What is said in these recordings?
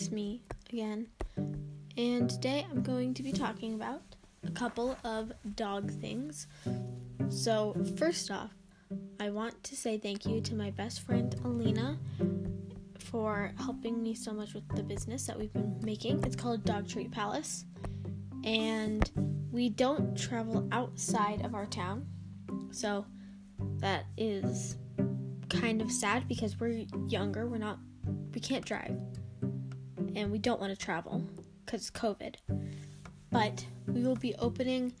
It's me again, and today I'm going to be talking about a couple of dog things. So first off, I want to say thank you to my best friend Alina for helping me so much with the business that we've been making. It's called Dog Treat Palace, and we don't travel outside of our town, so that is kind of sad because we're younger, we can't drive, and we don't want to travel because COVID. But we will be opening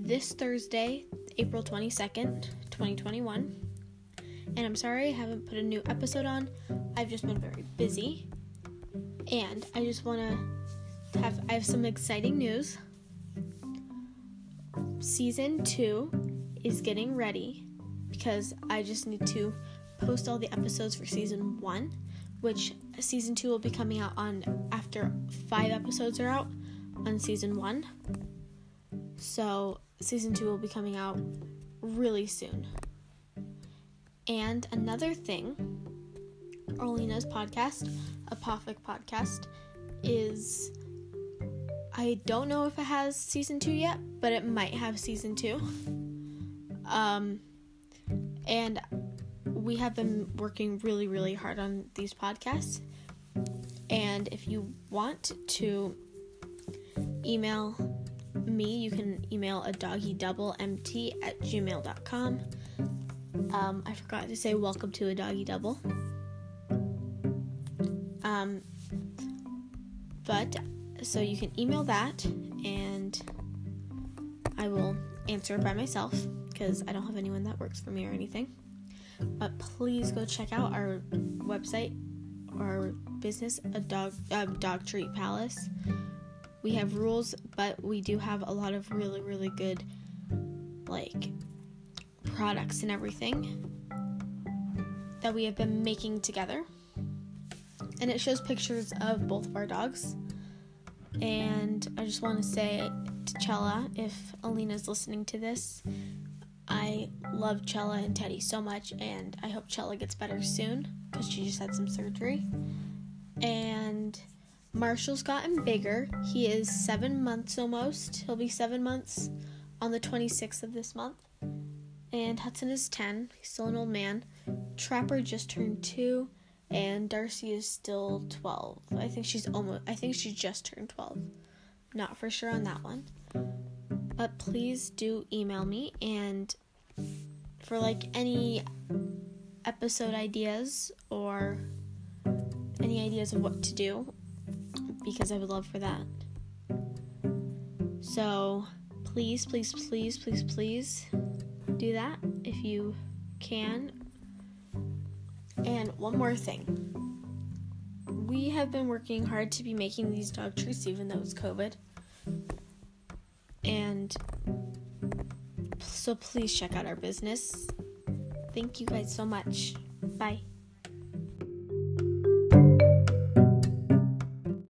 this Thursday, April 22nd, 2021. And I'm sorry I haven't put a new episode on. I've just been very busy. And I just want to I have some exciting news. Season 2 is getting ready because I just need to post all the episodes for Season 1, which Season 2 will be coming out on after 5 episodes are out on Season 1. So Season 2 will be coming out really soon. And another thing, Alina's podcast, a Pawfect Pawcast, is, I don't know if it has Season 2 yet, but it might have Season 2. And we have been working really, really hard on these podcasts. And if you want to email me, you can email a doggiedoublem@gmail.com. I forgot to say welcome to a Doggie Double. So you can email that, and I will answer by myself because I don't have anyone that works for me or anything. But please go check out our website or our business, Dog Treat Palace. We have rules, but we do have a lot of really, really good, products and everything that we have been making together. And it shows pictures of both of our dogs. And I just want to say to Chella, if Alina's listening to this, I love Chella and Teddy so much, and I hope Chella gets better soon because she just had some surgery. And Marshall's gotten bigger. He is 7 months almost. He'll be 7 months on the 26th of this month. And Hudson is 10. He's still an old man. Trapper just turned 2, and Darcy is still 12. I think she just turned 12. Not for sure on that one. But please do email me, and for any episode ideas or any ideas of what to do, because I would love for that. So please do that if you can. And one more thing. We have been working hard to be making these dog treats even though it's COVID. And so please check out our business. Thank you guys so much. Bye.